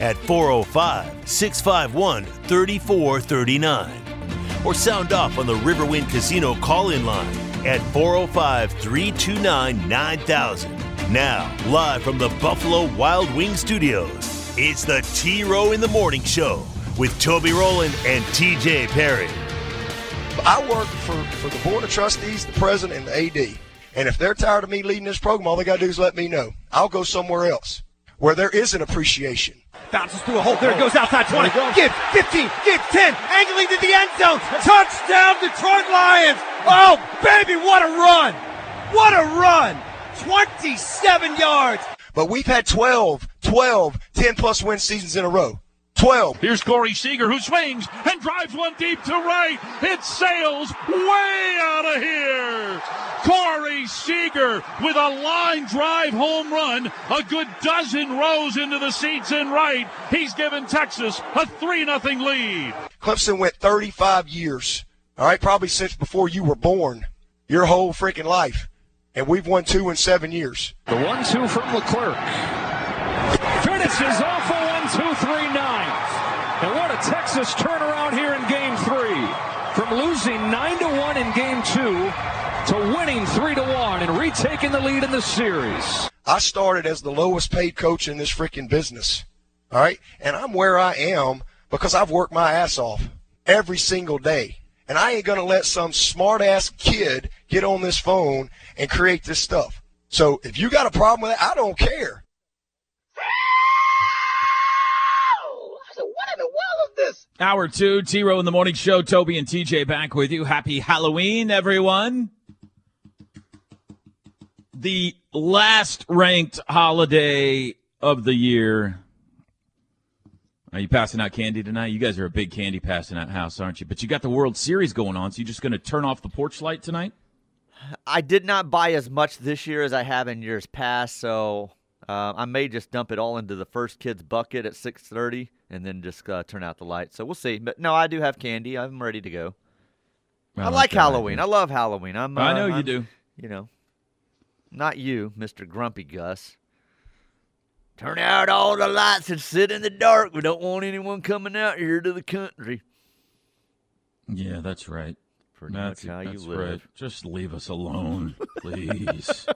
at 405-651-3439. Or sound off on the Riverwind Casino call-in line at 405-329-9000. Now, live from the Buffalo Wild Wing Studios, it's the T-Row in the Morning Show with Toby Rowland and T.J. Perry. I work for the Board of Trustees, the President, and the AD. And if they're tired of me leading this program, all they got to do is let me know. I'll go somewhere else where there is an appreciation. Bounces through a hole. There it goes outside 20. Give 15. Give 10. Angling to the end zone. Touchdown, Detroit Lions. Oh, baby, what a run. What a run. 27 yards. But we've had 12, 10-plus win seasons in a row. 12. Here's Corey Seager, who swings and drives one deep to right. It sails way out of here. Corey Seager with a line drive home run, a good dozen rows into the seats in right. He's given Texas a 3-0 lead. Clemson went 35 years, all right, probably since before you were born, your whole freaking life, and we've won 2 in 7 years. The 1-2 from LeClerc. Finishes off a 1-2-3-9. And what a Texas turnaround here in Game 3. From losing 9-1 in Game 2 to winning 3-1 and retaking the lead in the series. I started as the lowest paid coach in this freaking business, all right? And I'm where I am because I've worked my ass off every single day. And I ain't going to let some smart-ass kid get on this phone and create this stuff. So if you got a problem with that, I don't care. Hour two, T-Row in the Morning Show. Toby and TJ back with you. Happy Halloween, everyone. The last ranked holiday of the year. Are you passing out candy tonight? You guys are a big candy passing out house, aren't you? But you got the World Series going on, so you're just going to turn off the porch light tonight? I did not buy as much this year as I have in years past, so I may just dump it all into the first kid's bucket at 6:30. And then just turn out the light. So we'll see. But, no, I do have candy. I'm ready to go. I like Halloween. I love Halloween. I know you do. You know, not you, Mr. Grumpy Gus. Turn out all the lights and sit in the dark. We don't want anyone coming out here to the country. Yeah, that's right. Pretty much how you live. Right. Just leave us alone, please.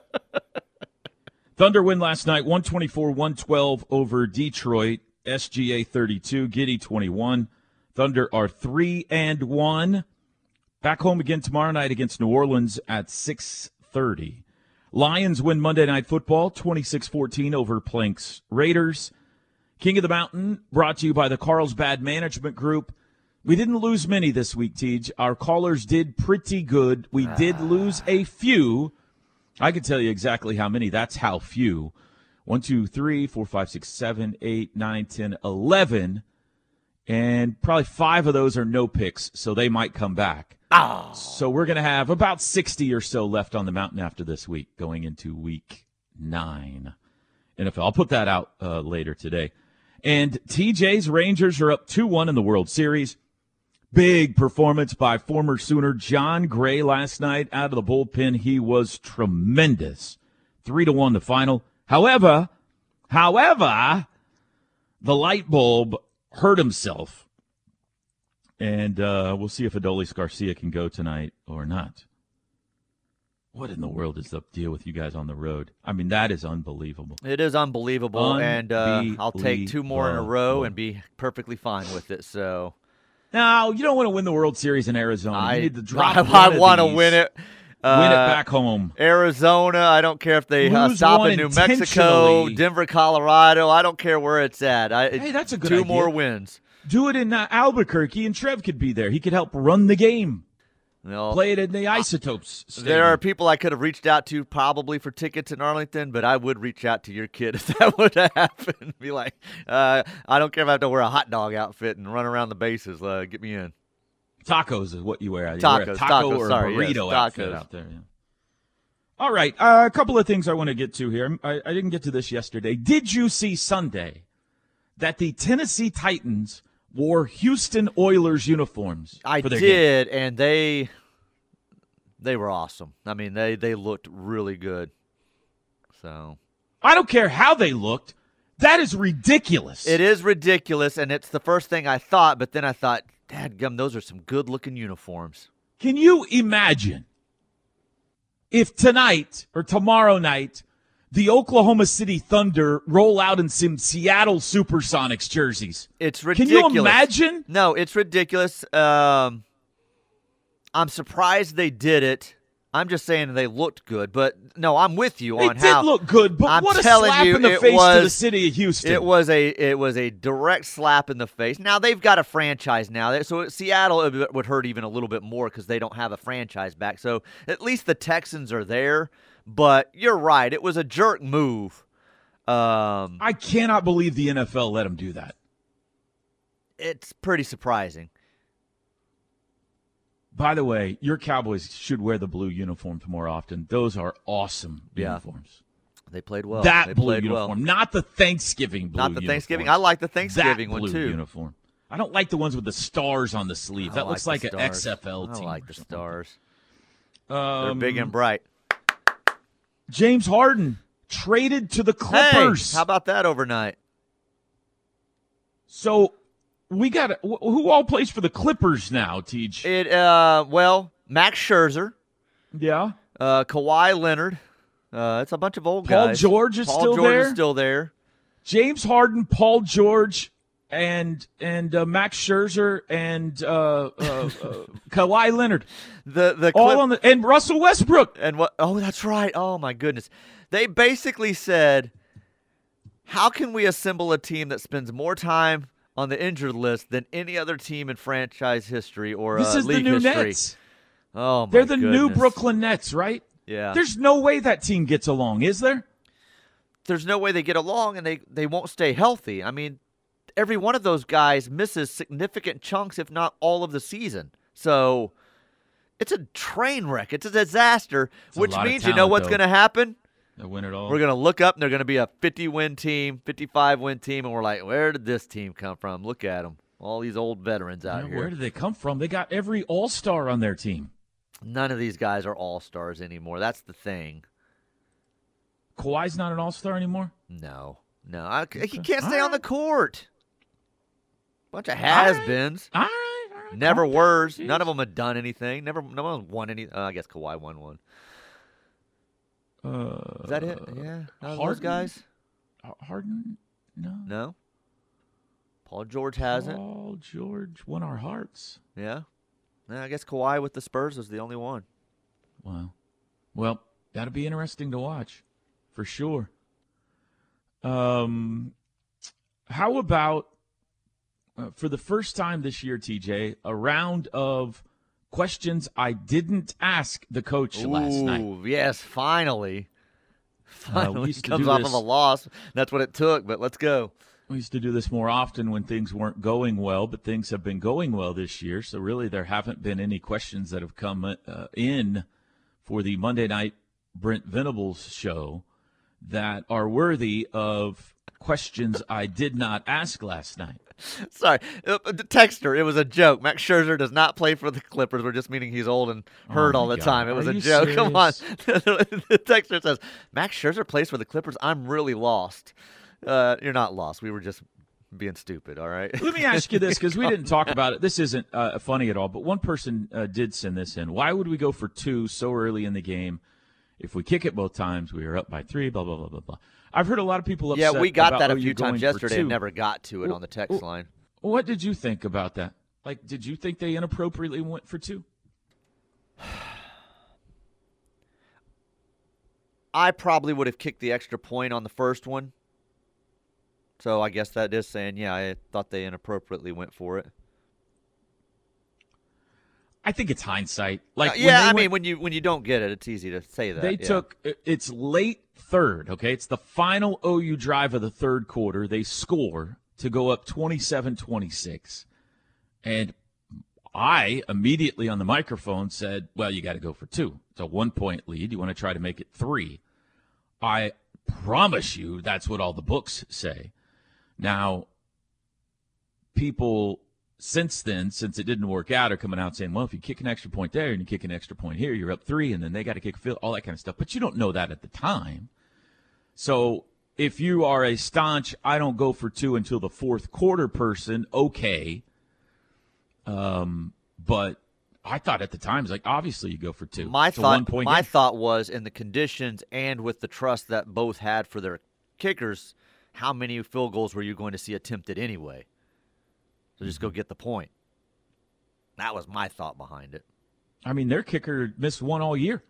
Thunder win last night, 124-112 over Detroit. SGA 32, Giddy 21. Thunder are 3-1. Back home again tomorrow night against New Orleans at 6:30. Lions win Monday Night Football 26-14 over Planks Raiders. King of the Mountain brought to you by the Carlsbad Management Group. We didn't lose many this week, Tej. Our callers did pretty good. We did lose a few. I could tell you exactly how many. That's how few. 1, 2, 3, 4, 5, 6, 7, 8, 9, 10, 11, and probably 5 of those are no picks, so they might come back. Oh. So we're going to have about 60 or so left on the mountain after this week, going into week 9 NFL. I'll put that out later today. And TJ's Rangers are up 2-1 in the World Series. Big performance by former Sooner John Gray last night out of the bullpen. He was tremendous. 3-1 the final. However, the light bulb hurt himself, and we'll see if Adolis Garcia can go tonight or not. What in the world is the deal with you guys on the road? I mean, that is unbelievable. It is unbelievable. And I'll take 2 more in a row and be perfectly fine with it. So, no, you don't want to win the World Series in Arizona. You need to drop I want to win it. Win it back home. Arizona, I don't care if they stop in New Mexico, Denver, Colorado. I don't care where it's at. Hey, that's a good idea. 2 more wins. Do it in Albuquerque, and Trev could be there. He could help run the game. No. Play it in the Isotopes Stadium. There are people I could have reached out to probably for tickets in Arlington, but I would reach out to your kid if that would happen. Be like, I don't care if I have to wear a hot dog outfit and run around the bases. Get me in. Tacos is what you wear. Burrito outfit out there. Yeah. All right, a couple of things I want to get to here. I didn't get to this yesterday. Did you see Sunday that the Tennessee Titans wore Houston Oilers uniforms? I did, and they were awesome. I mean, they looked really good. So I don't care how they looked. That is ridiculous. It is ridiculous, and it's the first thing I thought, but then I thought, dadgum, those are some good-looking uniforms. Can you imagine if tonight or tomorrow night the Oklahoma City Thunder roll out in some Seattle Supersonics jerseys? It's ridiculous. Can you imagine? No, it's ridiculous. I'm surprised they did it. I'm just saying they looked good. But, no, I'm with you on how. It did look good, but what a slap in the face to the city of Houston. It was a direct slap in the face. Now, they've got a franchise now. So, Seattle would hurt even a little bit more because they don't have a franchise back. So, at least the Texans are there. But you're right. It was a jerk move. I cannot believe the NFL let him do that. It's pretty surprising. By the way, your Cowboys should wear the blue uniforms more often. Those are awesome uniforms. They played well. Not the Thanksgiving blue uniform. Not the Thanksgiving. I like the Thanksgiving one, too. That blue uniform. I don't like the ones with the stars on the sleeve. That looks like an XFL team. I like the stars. They're big and bright. James Harden traded to the Clippers. Hey, how about that overnight? So we got who all plays for the Clippers now, Teach? Well, Max Scherzer. Yeah. Kawhi Leonard. It's a bunch of old guys. Paul George is still there. James Harden, Paul George, and Max Scherzer and Kawhi Leonard, and Russell Westbrook, and what? Oh, that's right. Oh my goodness, they basically said, "How can we assemble a team that spends more time on the injured list than any other team in franchise history or league history?" This is the new Nets. Oh my goodness, they're the new Brooklyn Nets, right? Yeah. There's no way that team gets along, is there? There's no way they get along, and they won't stay healthy. I mean, every one of those guys misses significant chunks, if not all of the season. So it's a train wreck. It's a disaster, which means you know what's going to happen? They'll win it all. We're going to look up, and they're going to be a 50-win team, 55-win team, and we're like, where did this team come from? Look at them, all these old veterans out here. Where did they come from? They got every all-star on their team. None of these guys are all-stars anymore. That's the thing. Kawhi's not an all-star anymore? No. He can't stay on the court. Bunch of has-beens. All right. Never were. None of them had done anything. No one won anything. I guess Kawhi won one. Is that it? Yeah. Those guys? Harden? No. Paul George hasn't. Paul George won our hearts. Yeah. I guess Kawhi with the Spurs was the only one. Wow. Well, that'll be interesting to watch for sure. How about, for the first time this year, TJ, a round of questions I didn't ask the coach last night. Ooh, yes, finally. Finally comes off of a loss. That's what it took, but let's go. We used to do this more often when things weren't going well, but things have been going well this year, so really there haven't been any questions that have come in for the Monday night Brent Venables show that are worthy of questions I did not ask last night. Sorry, the texter. It was a joke. Max Scherzer does not play for the Clippers. We're just meaning he's old and hurt all the time. It was a joke. Serious? Come on. The texter says, Max Scherzer plays for the Clippers. I'm really lost. You're not lost. We were just being stupid, all right? Let me ask you this, because we didn't talk about it. This isn't funny at all, but one person did send this in. Why would we go for two so early in the game? If we kick it both times, we are up by three, blah, blah, blah, blah, blah. I've heard a lot of people upset. Yeah, we got about that a few times yesterday and never got to it on the text line. What did you think about that? Like, did you think they inappropriately went for two? I probably would have kicked the extra point on the first one. So I guess that is saying, yeah, I thought they inappropriately went for it. I think it's hindsight. Like, I mean, when you don't get it, it's easy to say that. It's late third, okay? It's the final OU drive of the third quarter. They score to go up 27-26. And I immediately on the microphone said, well, you got to go for two. It's a one-point lead. You want to try to make it three. I promise you that's what all the books say. Now, people since then, since it didn't work out, are coming out saying, well, if you kick an extra point there and you kick an extra point here, you're up three, and then they got to kick a field, all that kind of stuff. But you don't know that at the time. So if you are a staunch, I don't go for two until the fourth quarter person, okay. But I thought at the time, it's like, obviously you go for two. My thought was, in the conditions and with the trust that both had for their kickers, how many field goals were you going to see attempted anyway? So just go get the point. That was my thought behind it. I mean, their kicker missed one all year.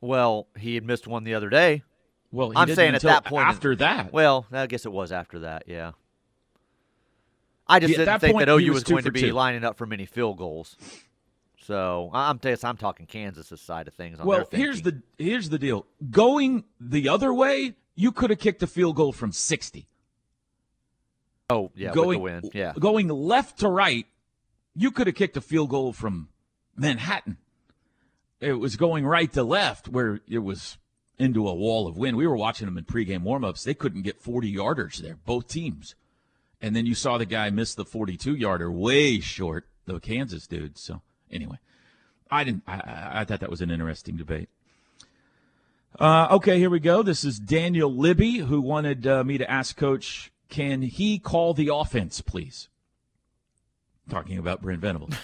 Well, he had missed one the other day. Well, I'm saying at that point. After that. Well, I guess it was after that, yeah. I just didn't think that OU was going to be lining up for many field goals. So I'm talking Kansas' side of things. Well, here's the deal. Going the other way, you could have kicked a field goal from 60. Oh, yeah, with the win. Yeah. Going left to right, you could have kicked a field goal from Manhattan. It was going right to left where it was into a wall of wind. We were watching them in pregame warmups. They couldn't get 40-yarders there, both teams. And then you saw the guy miss the 42-yarder way short, the Kansas dude. So anyway, I thought that was an interesting debate. Okay, here we go. This is Daniel Libby, who wanted me to ask Coach, can he call the offense, please? Talking about Brent Venables.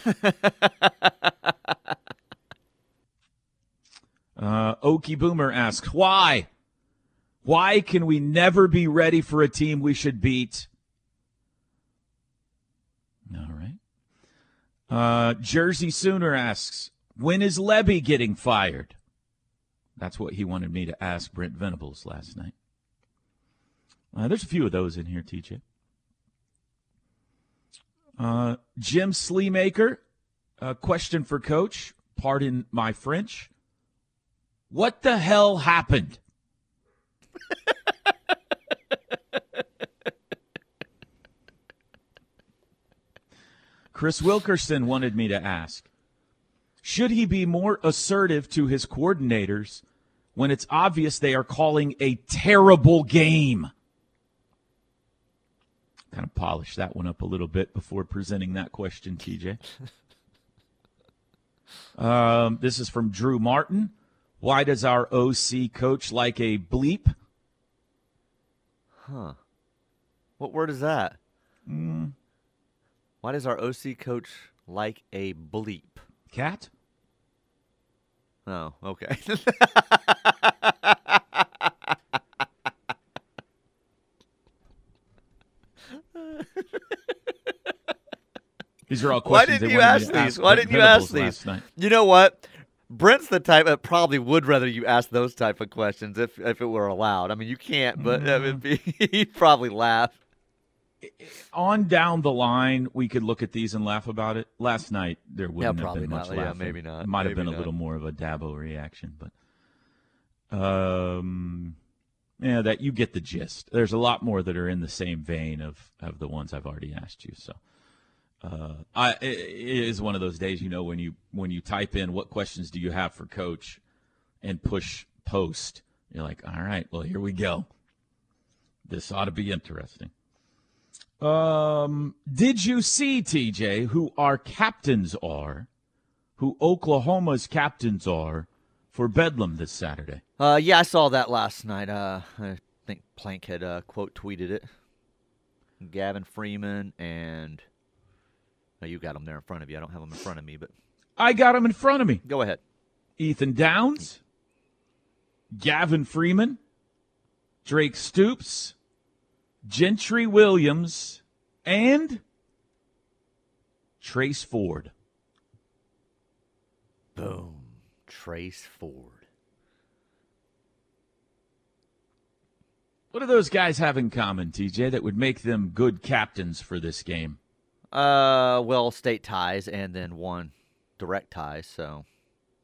Okie Boomer asks, why? Why can we never be ready for a team we should beat? All right. Jersey Sooner asks, when is Lebby getting fired? That's what he wanted me to ask Brent Venables last night. There's a few of those in here, TJ. Jim Sleemaker, a question for Coach. Pardon my French. What the hell happened? Chris Wilkerson wanted me to ask, should he be more assertive to his coordinators when it's obvious they are calling a terrible game? Kind of polish that one up a little bit before presenting that question, TJ. This is from Drew Martin. Why does our OC coach like a bleep? Huh. What word is that? Why does our OC coach like a bleep? Cat? Oh, okay. These are all questions. Why didn't you ask these? Why didn't you ask these? You know what? Brent's the type that probably would rather you ask those type of questions if it were allowed. I mean, you can't, but that would be, he'd probably laugh. On down the line, we could look at these and laugh about it. Last night, there wouldn't have been much laughing. Yeah, maybe not. It might have been a little more of a Dabo reaction, but yeah, that you get the gist. There's a lot more that are in the same vein of the ones I've already asked you, so. It is one of those days, you know, when you type in what questions do you have for Coach and push post, you're like, all right, well, here we go. This ought to be interesting. Did you see, TJ, who our captains are, who Oklahoma's captains are for Bedlam this Saturday? Yeah, I saw that last night. I think Plank had quote tweeted it. Gavin Freeman and... Now you got them there in front of you. I don't have them in front of me, but I got them in front of me. Go ahead. Ethan Downs, Gavin Freeman, Drake Stoops, Gentry Williams, and Trace Ford. Boom. Trace Ford. What do those guys have in common, TJ, that would make them good captains for this game? Well, state ties and then one direct ties. So,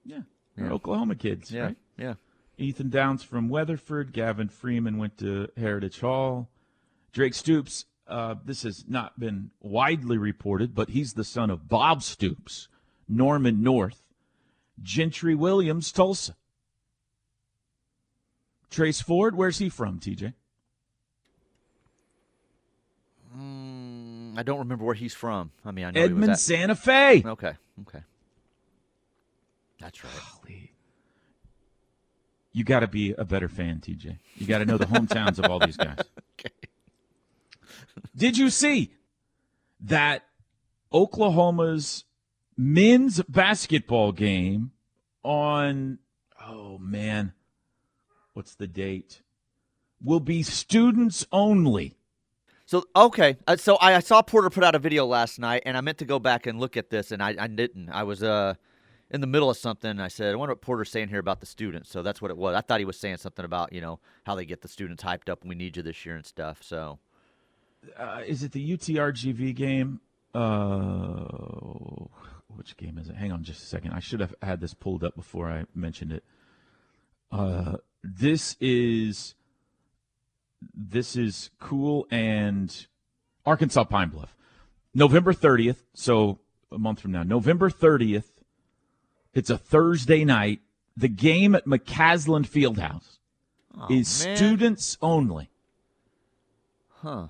yeah. Oklahoma kids, right? Yeah. Ethan Downs from Weatherford. Gavin Freeman went to Heritage Hall. Drake Stoops. This has not been widely reported, but he's the son of Bob Stoops, Norman North, Gentry Williams, Tulsa. Trace Ford, where's he from, TJ? I don't remember where he's from. I mean, I know Edmond, he was Santa Fe. Okay. That's right. Golly. You got to be a better fan, TJ. You got to know the hometowns of all these guys. Okay. Did you see that Oklahoma's men's basketball game on, what's the date? Will be students only. So, okay. So I saw Porter put out a video last night, and I meant to go back and look at this, and I didn't. I was in the middle of something, and I said, I wonder what Porter's saying here about the students. So that's what it was. I thought he was saying something about, how they get the students hyped up and we need you this year and stuff. So. Is it the UTRGV game? Which game is it? Hang on just a second. I should have had this pulled up before I mentioned it. This is Cool and Arkansas Pine Bluff. November 30th, so a month from now. November 30th, it's a Thursday night. The game at McCasland Fieldhouse is students only. Huh.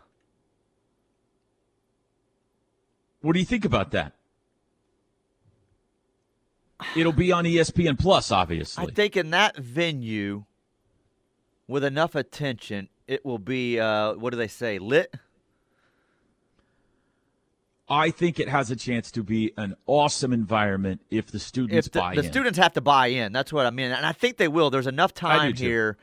What do you think about that? It'll be on ESPN Plus, obviously. I think in that venue, with enough attention, it will be, what do they say, lit? I think it has a chance to be an awesome environment if the students buy in. The students have to buy in. That's what I mean. And I think they will. There's enough time here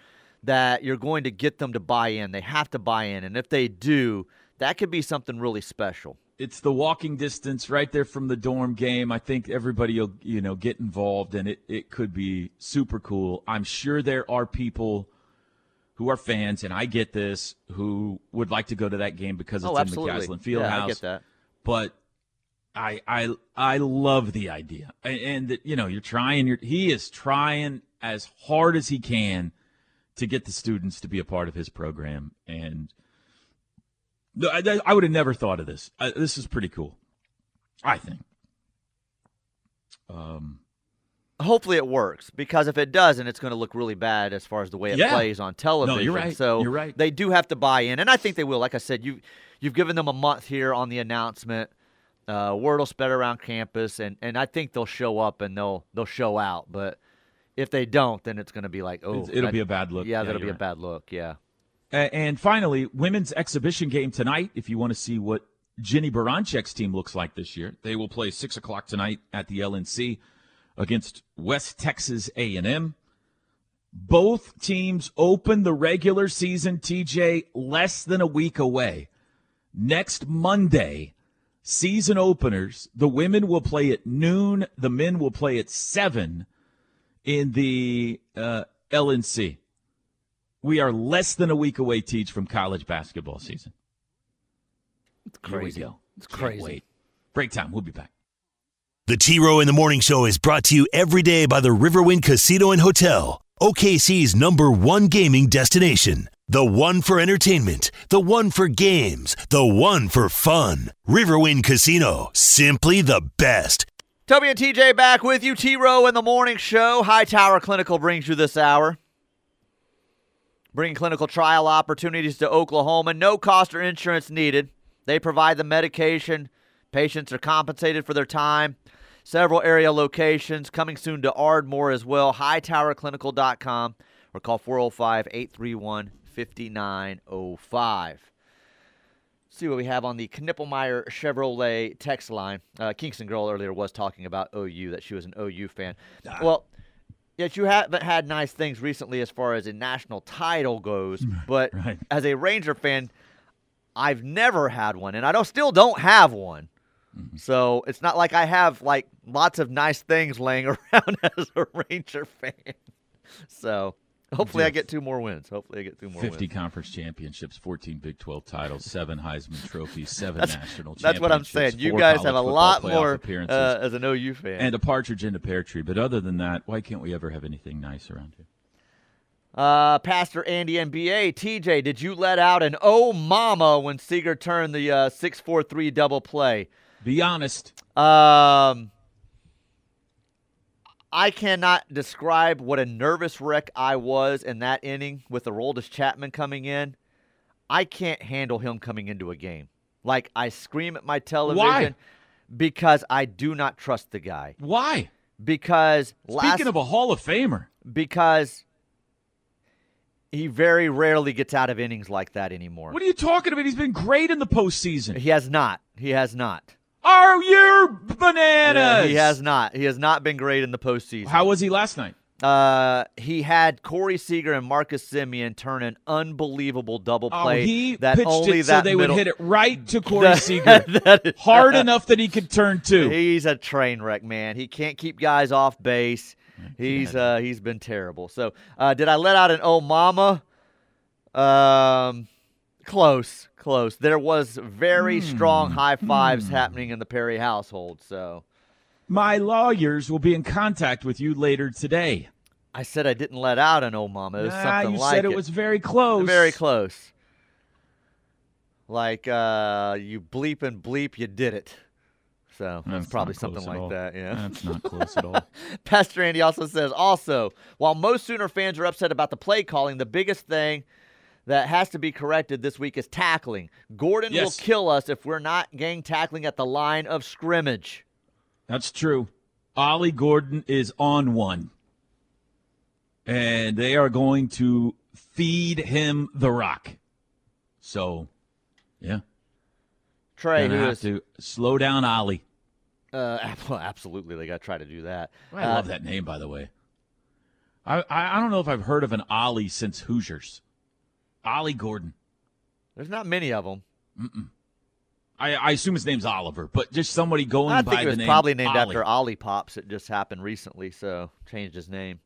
that you're going to get them to buy in. They have to buy in. And if they do, that could be something really special. It's the walking distance right there from the dorm game. I think everybody will, get involved, and it could be super cool. I'm sure there are people who are fans, and I get this, who would like to go to that game because it's in McCasland Fieldhouse. Yeah, I get that. But I love the idea. And you're trying. He is trying as hard as he can to get the students to be a part of his program, and – no, I would have never thought of this. This is pretty cool, I think. Hopefully it works, because if it doesn't, it's going to look really bad as far as the way it plays on television. No, you're right. So you're right. They do have to buy in, and I think they will. Like I said, you've given them a month here on the announcement. Word will spread around campus, and I think they'll show up and they'll show out. But if they don't, then it's going to be like, it'll be a bad look. Yeah, that'll be a bad look. Yeah. And finally, women's exhibition game tonight. If you want to see what Jenny Baranchek's team looks like this year, they will play 6 o'clock tonight at the LNC against West Texas A&M. Both teams open the regular season, TJ, less than a week away. Next Monday, season openers, the women will play at noon. The men will play at 7 in the LNC. We are less than a week away, Teach, from college basketball season. It's crazy. Here we go. It's crazy. Wait. Break time. We'll be back. The T-Row in the Morning Show is brought to you every day by the Riverwind Casino and Hotel, OKC's number one gaming destination. The one for entertainment, the one for games, the one for fun. Riverwind Casino, simply the best. Toby and TJ back with you. T-Row in the Morning Show. Hightower Clinical brings you this hour. Bring clinical trial opportunities to Oklahoma. No cost or insurance needed. They provide the medication. Patients are compensated for their time. Several area locations. Coming soon to Ardmore as well. HightowerClinical.com or call 405-831-5905. See what we have on the Knippelmeyer Chevrolet text line. Kingston Girl earlier was talking about OU, that she was an OU fan. Well, yet you haven't had nice things recently as far as a national title goes, but right. As a Ranger fan, I've never had one, and I still don't have one. Mm-hmm. So it's not like I have lots of nice things laying around as a Ranger fan. So Hopefully I get two more wins. 50 conference championships, 14 Big 12 titles, 7 Heisman trophies, 7 national championships. That's what I'm saying. You guys have a lot more as an OU fan. And a partridge in a pear tree. But other than that, why can't we ever have anything nice around here? Pastor Andy NBA, TJ, did you let out an oh mama when Seager turned the 6-4-3 double play? Be honest. I cannot describe what a nervous wreck I was in that inning with Aroldis Chapman coming in. I can't handle him coming into a game. Like, I scream at my television. Why? Because I do not trust the guy. Why? Because speaking of a Hall of Famer. Because he very rarely gets out of innings like that anymore. What are you talking about? He's been great in the postseason. He has not. He has not. Are you bananas? Yeah, he has not. He has not been great in the postseason. How was he last night? He had Corey Seager and Marcus Semien turn an unbelievable double play. He that pitched only it so they would hit it right to Corey Seager. Hard enough that he could turn two. He's a train wreck, man. He can't keep guys off base. He's been terrible. So did I let out an oh mama? Close. There was very strong high fives happening in the Perry household. So, my lawyers will be in contact with you later today. I said I didn't let out an oh mama. It was something like it. You said it was very close. Very close. Like you bleep and bleep, you did it. So that's probably something like that. Yeah, that's not close at all. Pastor Andy also says, while most Sooner fans are upset about the play calling, the biggest thing that has to be corrected this week is tackling. Gordon will kill us if we're not gang tackling at the line of scrimmage. That's true. Ollie Gordon is on one. And they are going to feed him the rock. So, yeah. Trey, who has to slow down Ollie. Absolutely, they got to try to do that. I love that name, by the way. I don't know if I've heard of an Ollie since Hoosiers. Ollie Gordon. There's not many of them. I assume his name's Oliver, but just somebody going by the name. I think it was probably named after Ollie Pops. It just happened recently, so changed his name.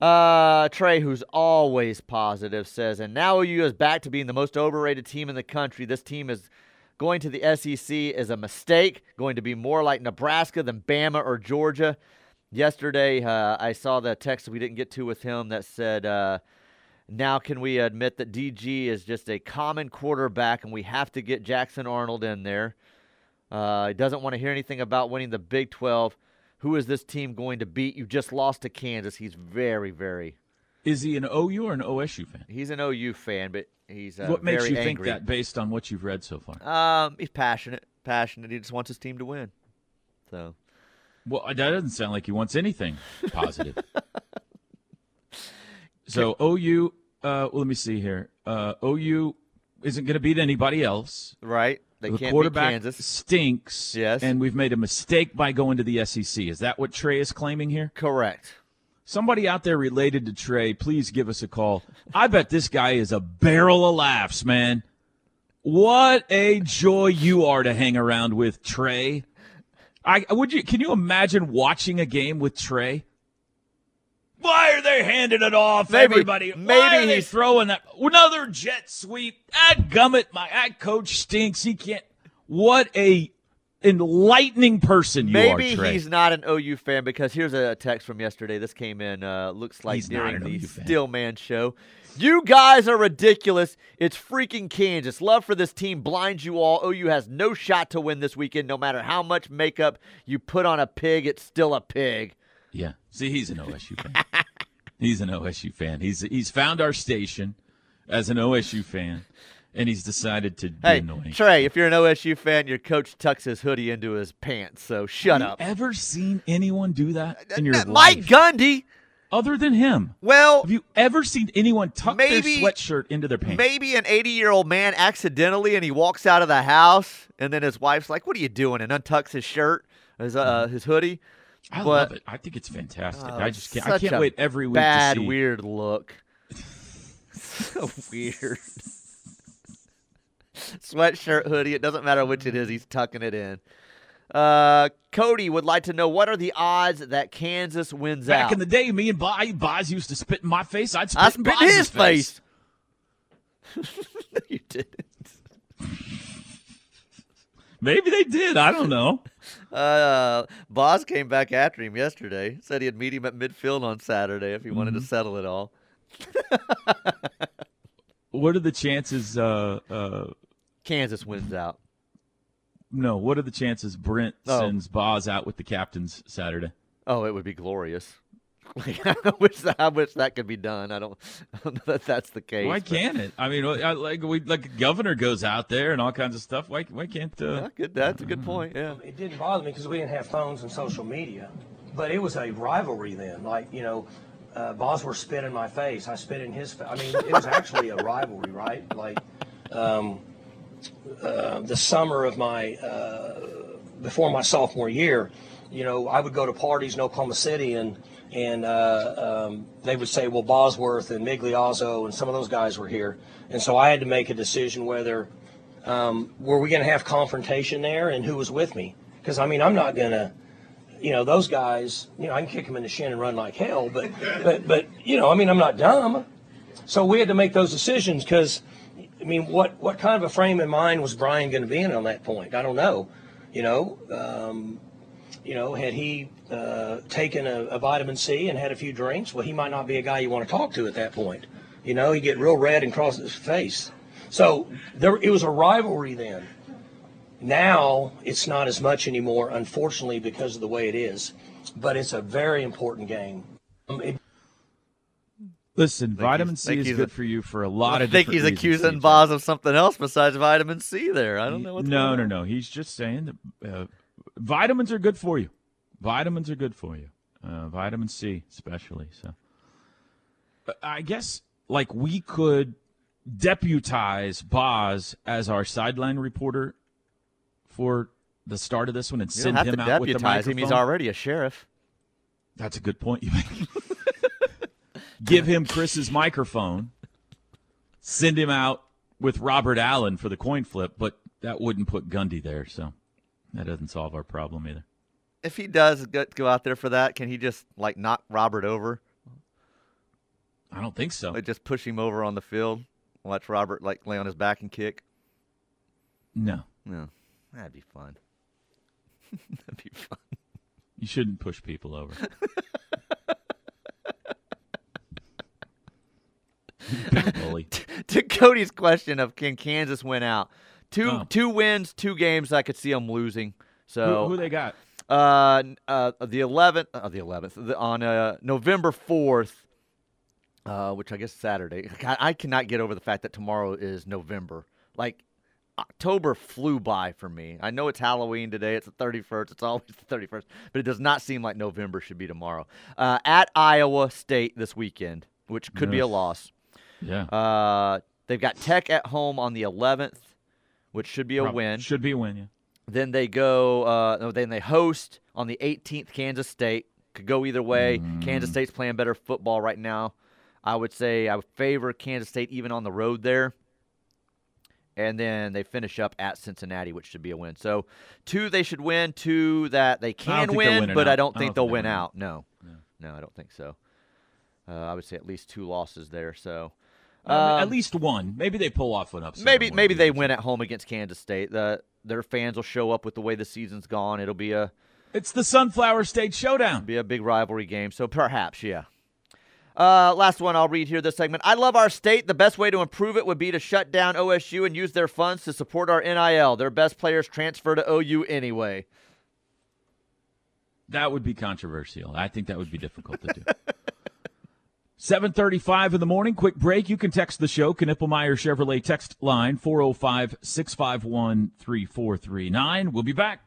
Trey, who's always positive, says, and now OU is back to being the most overrated team in the country. This team is going to the SEC is a mistake, going to be more like Nebraska than Bama or Georgia. Yesterday, I saw the text we didn't get to with him that said, now can we admit that DG is just a common quarterback and we have to get Jackson Arnold in there? He doesn't want to hear anything about winning the Big 12. Who is this team going to beat? You just lost to Kansas. He's very, very. Is he an OU or an OSU fan? He's an OU fan, but he's very angry. What makes you think that based on what you've read so far? He's passionate. He just wants his team to win. So, well, that doesn't sound like he wants anything positive. So OU, let me see here. OU isn't going to beat anybody else. Right. They can't beat Kansas. The quarterback stinks. Yes. And we've made a mistake by going to the SEC. Is that what Trey is claiming here? Correct. Somebody out there related to Trey, please give us a call. I bet this guy is a barrel of laughs, man. What a joy you are to hang around with, Trey. Can you imagine watching a game with Trey? Why are they handing it off? Everybody. Why are they throwing that? Another jet sweep. That gummit, that coach stinks. He can't. What a enlightening person you are, Trey. He's not an OU fan because here's a text from yesterday. This came in, looks like during the Stillman show. You guys are ridiculous. It's freaking Kansas. Love for this team blinds you all. OU has no shot to win this weekend. No matter how much makeup you put on a pig, it's still a pig. Yeah. See, he's an OSU fan. He's an OSU fan. He's found our station as an OSU fan, and he's decided to be annoying. Trey, if you're an OSU fan, your coach tucks his hoodie into his pants, so shut up. Have you ever seen anyone do that in your life? Mike Gundy. Other than him. Well. Have you ever seen anyone tuck their sweatshirt into their pants? Maybe an 80-year-old man accidentally, and he walks out of the house, and then his wife's like, what are you doing? And untucks his shirt, his hoodie. I love it. I think it's fantastic. I can't wait every week to see. Bad, weird look. So weird. Sweatshirt, hoodie. It doesn't matter which it is. He's tucking it in. Cody would like to know, what are the odds that Kansas wins out? Back in the day, me and Boz used to spit in my face. I'd spit in Boz's face. No, you didn't. Maybe they did. I don't know. Boz came back after him yesterday. Said he'd meet him at midfield on Saturday if he wanted to settle it all. What are the chances Kansas wins out? No, what are the chances Brent sends Boz out with the captains Saturday? Oh, it would be glorious. Like, I wish that could be done. I don't know that that's the case. Why can't it? I mean, like governor goes out there and all kinds of stuff. Why can't? That's a good point. Yeah, it didn't bother me because we didn't have phones and social media, but it was a rivalry then. Like, you know, Bosworth spit in my face. I spit in his face. I mean, it was actually a rivalry, right? Like, the summer of my before my sophomore year, you know, I would go to parties in Oklahoma City and they would say, well, Bosworth and Migliozzo and some of those guys were here. And so I had to make a decision whether were we going to have confrontation there and who was with me. Because, I mean, I'm not going to, you know, those guys, you know, I can kick them in the shin and run like hell. But you know, I mean, I'm not dumb. So we had to make those decisions because, I mean, what kind of a frame of mind was Brian going to be in on that point? I don't know, you know. You know, had he taken a vitamin C and had a few drinks, well, he might not be a guy you want to talk to at that point. You know, he'd get real red and cross his face. So it was a rivalry then. Now it's not as much anymore, unfortunately, because of the way it is. But it's a very important game. Listen, vitamin C is good for you for a lot of different reasons. I think he's accusing Boz of something else besides vitamin C there. I don't know what's going on. No. He's just saying that... vitamins are good for you. Vitamins are good for you. Vitamin C especially. So I guess like we could deputize Boz as our sideline reporter for the start of this one and you send him out with the microphone. Him. He's already a sheriff. That's a good point you make. Give him Chris's microphone. Send him out with Robert Allen for the coin flip, but that wouldn't put Gundy there, so. That doesn't solve our problem either. If he does go out there for that, can he just, like, knock Robert over? I don't think so. Like, just push him over on the field, watch Robert, like, lay on his back and kick? No. That'd be fun. That'd be fun. You shouldn't push people over. Big bully. To Cody's question of can Kansas win out, Two wins, two games. I could see them losing. So who they got? The 11th on November 4th, which I guess Saturday. God, I cannot get over the fact that tomorrow is November. Like October flew by for me. I know it's Halloween today. It's the 31st. It's always the 31st, but it does not seem like November should be tomorrow. At Iowa State this weekend, which could be a loss. Yeah. They've got Tech at home on the 11th. Which should be a win. Should be a win, yeah. Then they go. Then they host on the 18th. Kansas State could go either way. Kansas State's playing better football right now. I would say I would favor Kansas State even on the road there. And then they finish up at Cincinnati, which should be a win. So two they should win. Two that they can win, but I don't think they'll win out. No, I don't think so. I would say at least two losses there. So. At least one. Maybe they pull off an upset. Maybe they win at home against Kansas State. Their fans will show up with the way the season's gone. It'll be It's the Sunflower State Showdown. It'll be a big rivalry game. So perhaps, yeah. Last one I'll read here this segment. I love our state. The best way to improve it would be to shut down OSU and use their funds to support our NIL. Their best players transfer to OU anyway. That would be controversial. I think that would be difficult to do. 7:35 in the morning, quick break. You can text the show, Knippelmeyer Chevrolet text line, 405-651-3439. We'll be back.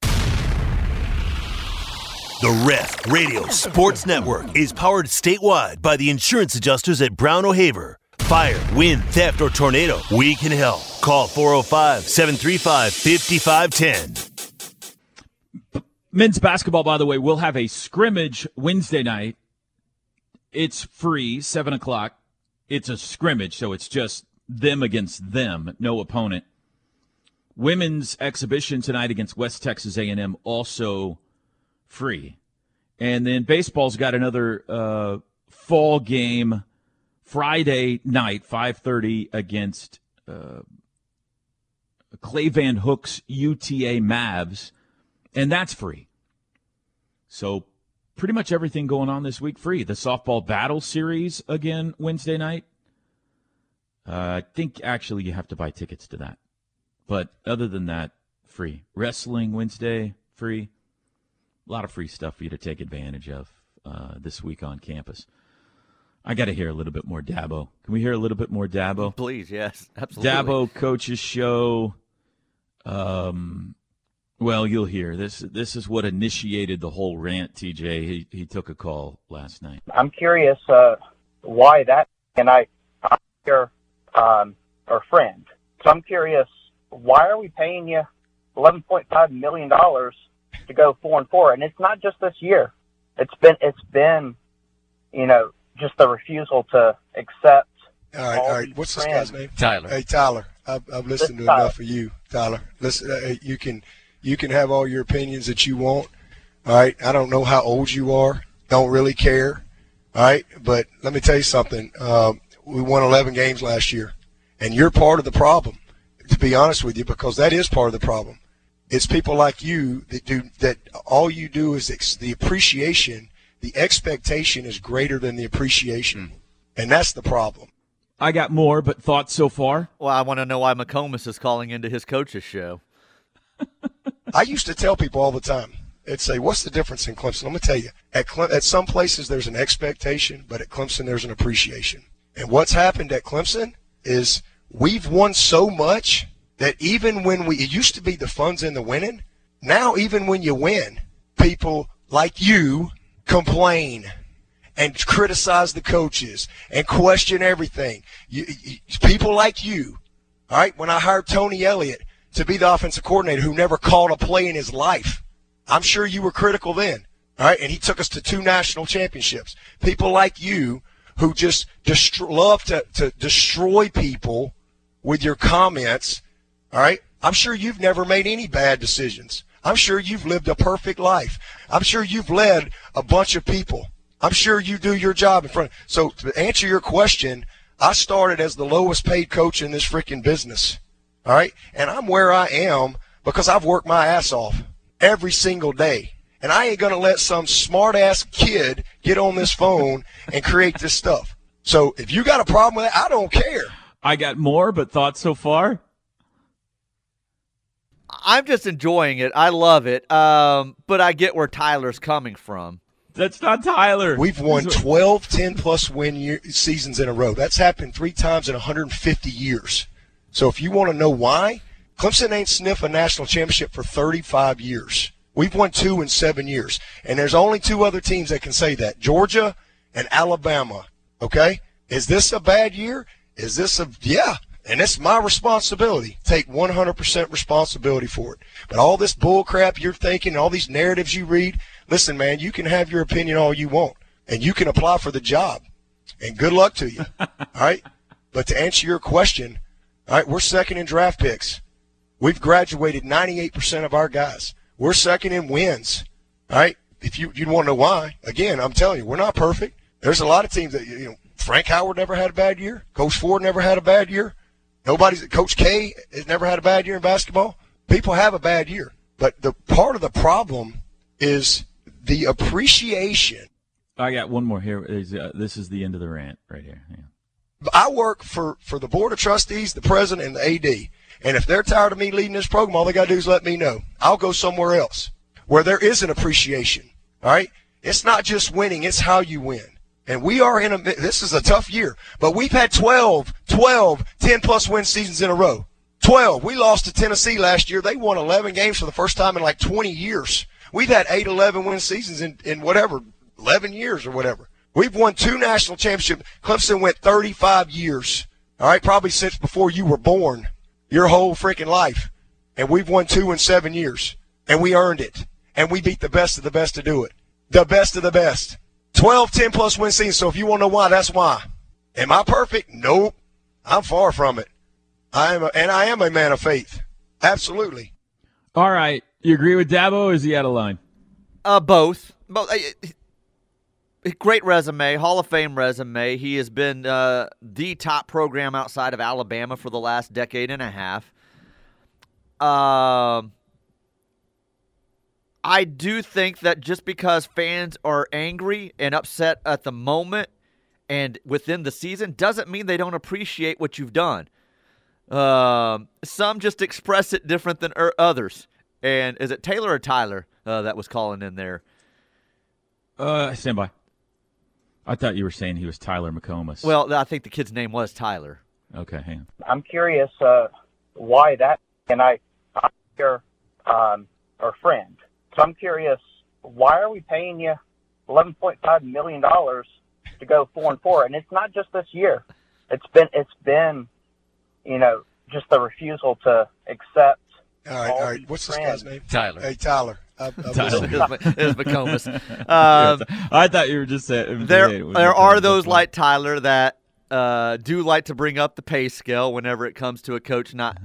The Ref Radio Sports Network is powered statewide by the insurance adjusters at Brown O'Haver. Fire, wind, theft, or tornado, we can help. Call 405-735-5510. Men's basketball, by the way, will have a scrimmage Wednesday night. It's free, 7 o'clock. It's a scrimmage, so it's just them against them, no opponent. women's exhibition tonight against West Texas A&M, also free. And then baseball's got another fall game Friday night, 5:30 against Clay Van Hook's UTA Mavs, and that's free. So pretty much everything going on this week free. The softball battle series again Wednesday night. I think actually you have to buy tickets to that. But other than that, free. Wrestling Wednesday, free. A lot of free stuff for you to take advantage of this week on campus. I got to hear a little bit more Dabo. Can we hear a little bit more Dabo? Please, yes, absolutely. Dabo Coach's Show. Well, you'll hear. This is what initiated the whole rant, TJ. He took a call last night. I'm curious why that, and I hear our friend. So I'm curious, why are we paying you $11.5 million to go 4-4? And it's not just this year. It's been, you know, just the refusal to accept. All right. What's this guy's name? Tyler. Hey, Tyler. I've listened to enough of you, Tyler. Listen, you can have all your opinions that you want. All right. I don't know how old you are. Don't really care. All right. But let me tell you something. We won 11 games last year, and you're part of the problem. To be honest with you, because that is part of the problem. It's people like you that all you do is the appreciation. The expectation is greater than the appreciation, and that's the problem. I got more, but thoughts so far? Well, I want to know why McComas is calling into his coach's show. I used to tell people all the time, I'd say, what's the difference in Clemson? I'm going to tell you, at some places there's an expectation, but at Clemson there's an appreciation. And what's happened at Clemson is we've won so much that even when it used to be the fun's in the winning, now even when you win, people like you – complain and criticize the coaches and question everything. People like you, all right, when I hired Tony Elliott to be the offensive coordinator who never called a play in his life, I'm sure you were critical then, all right, and he took us to 2 national championships. People like you who just love to destroy people with your comments, all right, I'm sure you've never made any bad decisions. I'm sure you've lived a perfect life. I'm sure you've led a bunch of people. I'm sure you do your job in front. So to answer your question, I started as the lowest paid coach in this freaking business, all right? And I'm where I am because I've worked my ass off every single day. And I ain't going to let some smart-ass kid get on this phone and create this stuff. So if you got a problem with that, I don't care. I got more, but thoughts so far? I'm just enjoying it. I love it. But I get where Tyler's coming from. That's not Tyler. We've won 12 10-plus seasons in a row. That's happened 3 times in 150 years. So if you want to know why, Clemson ain't sniffed a national championship for 35 years. We've won 2 in 7 years. And there's only 2 other teams that can say that, Georgia and Alabama. Okay? Is this a bad year? Is this a – yeah. And it's my responsibility. Take 100% responsibility for it. But all this bull crap you're thinking, all these narratives you read, listen, man, you can have your opinion all you want, and you can apply for the job, and good luck to you, all right? But to answer your question, all right, we're second in draft picks. We've graduated 98% of our guys. We're second in wins, all right? If you want to know why, again, I'm telling you, we're not perfect. There's a lot of teams that, you know, Frank Howard never had a bad year. Coach Ford never had a bad year. Coach K has never had a bad year in basketball. People have a bad year. But the part of the problem is the appreciation. I got one more here. This is the end of the rant right here. Yeah. I work for the Board of Trustees, the President, and the AD. And if they're tired of me leading this program, all they got to do is let me know. I'll go somewhere else where there is an appreciation. All right? It's not just winning. It's how you win. And we are this is a tough year, but we've had 12 10-plus win seasons in a row. 12. We lost to Tennessee last year. They won 11 games for the first time in like 20 years. We've had 8, 11 win seasons in whatever, 11 years or whatever. We've won 2 national championships. Clemson went 35 years, all right, probably since before you were born, your whole freaking life. And we've won 2 in 7 years, and we earned it, and we beat the best of the best to do it, the best of the best. 12 10-plus win seasons, so if you want to know why, that's why. Am I perfect? Nope. I'm far from it. I am a man of faith. Absolutely. All right. You agree with Dabo, or is he out of line? Both. Great resume, Hall of Fame resume. He has been the top program outside of Alabama for the last decade and a half. I do think that just because fans are angry and upset at the moment and within the season doesn't mean they don't appreciate what you've done. Some just express it different than others. And is it Taylor or Tyler that was calling in there? Stand by. I thought you were saying he was Tyler McComas. Well, I think the kid's name was Tyler. Okay, hang on. I'm curious why that, and I hear our friend. So I'm curious, why are we paying you $11.5 million to go 4-4? And it's not just this year. It's been, you know, just the refusal to accept. All right. What's this guy's name? Tyler. Hey, Tyler. Tyler. It was McComas. I thought you were just saying. There are those like Tyler that do like to bring up the pay scale whenever it comes to a coach not,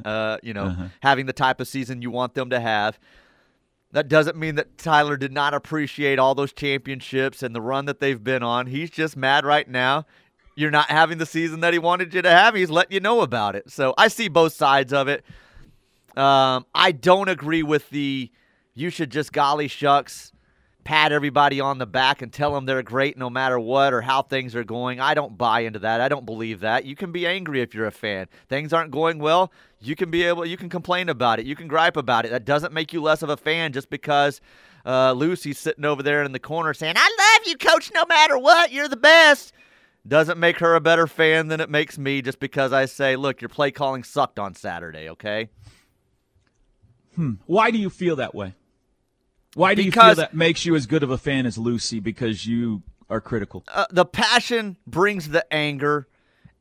having the type of season you want them to have. That doesn't mean that Tyler did not appreciate all those championships and the run that they've been on. He's just mad right now. You're not having the season that he wanted you to have. He's letting you know about it. So I see both sides of it. I don't agree with the you should just golly shucks, pat everybody on the back and tell them they're great no matter what or how things are going. I don't buy into that. I don't believe that. You can be angry if you're a fan. Things aren't going well. You can complain about it. You can gripe about it. That doesn't make you less of a fan just because Lucy's sitting over there in the corner saying, I love you, coach, no matter what. You're the best. Doesn't make her a better fan than it makes me just because I say, look, your play calling sucked on Saturday, okay? Why do you feel that way? Why do you feel that makes you as good of a fan as Lucy because you are critical? The passion brings the anger,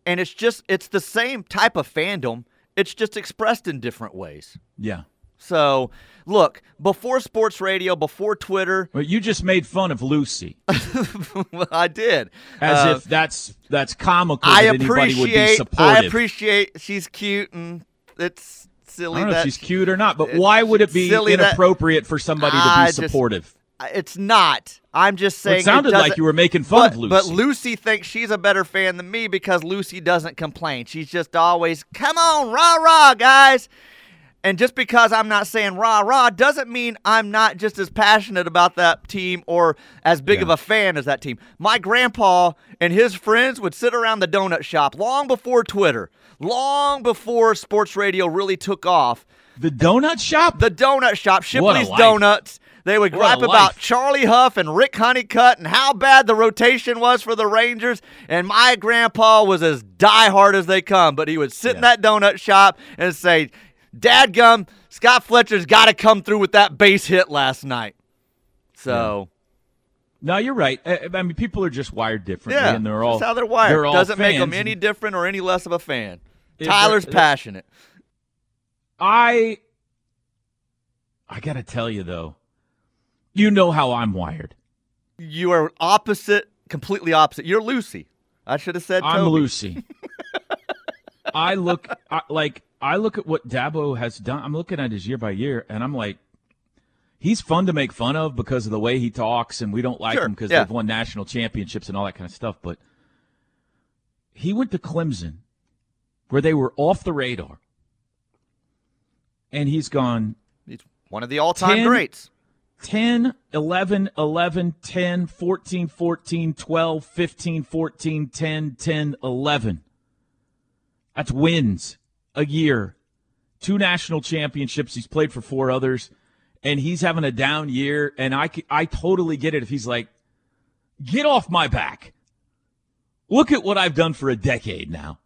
and it's the same type of fandom. It's just expressed in different ways. Yeah. So, look, before sports radio, before Twitter. Well, you just made fun of Lucy. Well, I did. As if that's comical that anybody would be supportive. I appreciate she's cute and it's – silly. I don't know if she's cute or not, but why would it be inappropriate for somebody to be supportive? It's not. I'm just saying. Well, it sounded like you were making fun of Lucy. But Lucy thinks she's a better fan than me because Lucy doesn't complain. She's just always, come on, rah, rah, guys. And just because I'm not saying rah, rah doesn't mean I'm not just as passionate about that team or as big of a fan as that team. My grandpa and his friends would sit around the donut shop long before Twitter. Long before sports radio really took off. The donut shop? The donut shop, Shipley's Donuts. They would gripe about Charlie Huff and Rick Honeycutt and how bad the rotation was for the Rangers. And my grandpa was as diehard as they come. But he would sit in that donut shop and say, dadgum, Scott Fletcher's got to come through with that base hit last night. So... No, you're right. I mean, people are just wired differently, and they're all. That's how they're wired. Doesn't make them any different or any less of a fan. Tyler's passionate. I gotta tell you though, you know how I'm wired. You are completely opposite. You're Lucy. I should have said Toby. I'm Lucy. I look at what Dabo has done. I'm looking at his year by year, and I'm like. He's fun to make fun of because of the way he talks, and we don't like him because they've won national championships and all that kind of stuff. But he went to Clemson where they were off the radar, and he's gone. He's one of the all-time greats. 10, 11, 11, 10, 14, 14, 12, 15, 14, 10, 10, 11. That's wins a year. 2 national championships. He's played for 4 others. And he's having a down year, and I totally get it if he's like, get off my back. Look at what I've done for a decade now.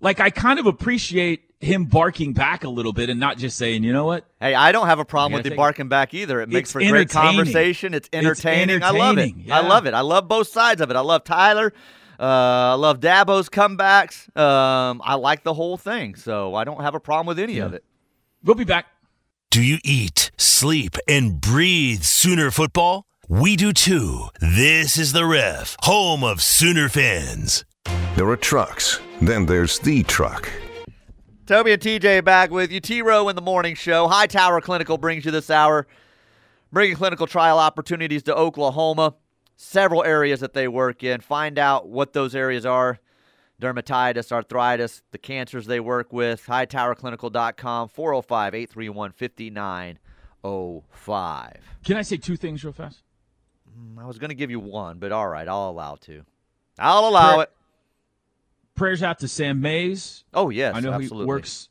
Like, I kind of appreciate him barking back a little bit and not just saying, you know what? Hey, I don't have a problem with you barking back either. It makes for great conversation. It's entertaining. I love it. Yeah. I love it. I love both sides of it. I love Tyler. I love Dabo's comebacks. I like the whole thing, so I don't have a problem with any of it. We'll be back. Do you eat, sleep, and breathe Sooner football? We do too. This is the Ref, home of Sooner fans. There are trucks. Then there's the truck. Toby and TJ back with you. T-Row in the morning show. Hightower Clinical brings you this hour, bringing clinical trial opportunities to Oklahoma. Several areas that they work in. Find out what those areas are. Dermatitis, arthritis, the cancers they work with. HightowerClinical.com, 405-831-5905. Can I say two things real fast? I was going to give you one, but all right, I'll allow two. I'll allow it. Prayers out to Sam Mays. Oh, yes, absolutely. I know he works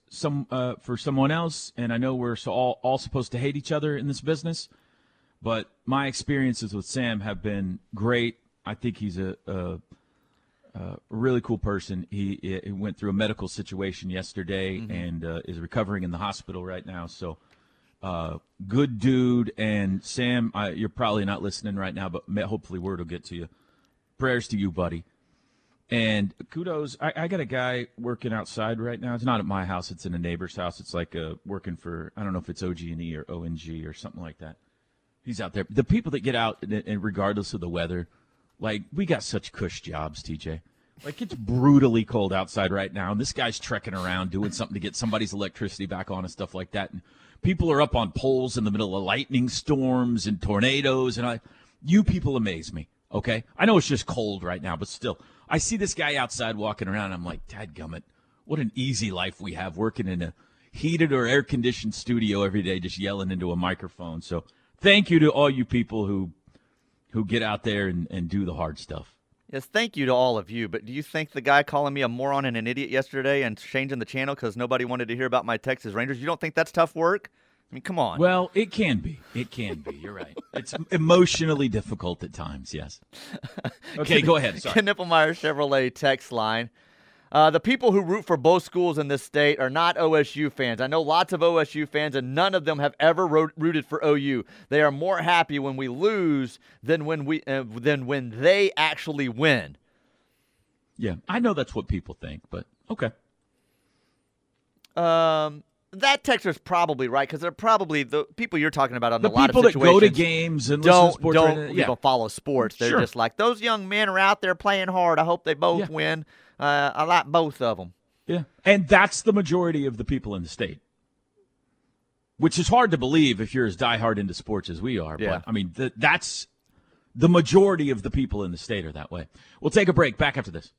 for someone else, and I know we're all supposed to hate each other in this business, but my experiences with Sam have been great. I think he's a really cool person. He went through a medical situation yesterday and is recovering in the hospital right now, so good dude. And Sam, you're probably not listening right now, but hopefully word will get to you. Prayers to you, buddy. And kudos. I got a guy working outside right now. It's not at my house. It's in a neighbor's house. It's like working for, I don't know if it's OG&E or ONG or something like that. He's out there. The people that get out, and regardless of the weather, like, we got such cush jobs, TJ. Like, it's brutally cold outside right now, and this guy's trekking around doing something to get somebody's electricity back on and stuff like that. And people are up on poles in the middle of lightning storms and tornadoes, and you people amaze me, okay? I know it's just cold right now, but still. I see this guy outside walking around, and I'm like, dadgummit, what an easy life we have working in a heated or air-conditioned studio every day just yelling into a microphone. So thank you to all you people who get out there and do the hard stuff. Yes, thank you to all of you. But do you think the guy calling me a moron and an idiot yesterday and changing the channel because nobody wanted to hear about my Texas Rangers, you don't think that's tough work? I mean, come on. Well, it can be. It can be. You're right. It's emotionally difficult at times, yes. Okay, go ahead. Sorry. Knippelmeyer Chevrolet text line. The people who root for both schools in this state are not OSU fans. I know lots of OSU fans, and none of them have ever rooted for OU. They are more happy when we lose than when they actually win. Yeah, I know that's what people think, but okay. That texter's probably right, because they're probably the people you're talking about on a lot of situations. The people that go to games and listen to sports. Don't follow sports. They're just like, those young men are out there playing hard. I hope they both win. I like both of them. Yeah, and that's the majority of the people in the state, which is hard to believe if you're as diehard into sports as we are. Yeah. But, I mean, that's the majority of the people in the state are that way. We'll take a break. Back after this.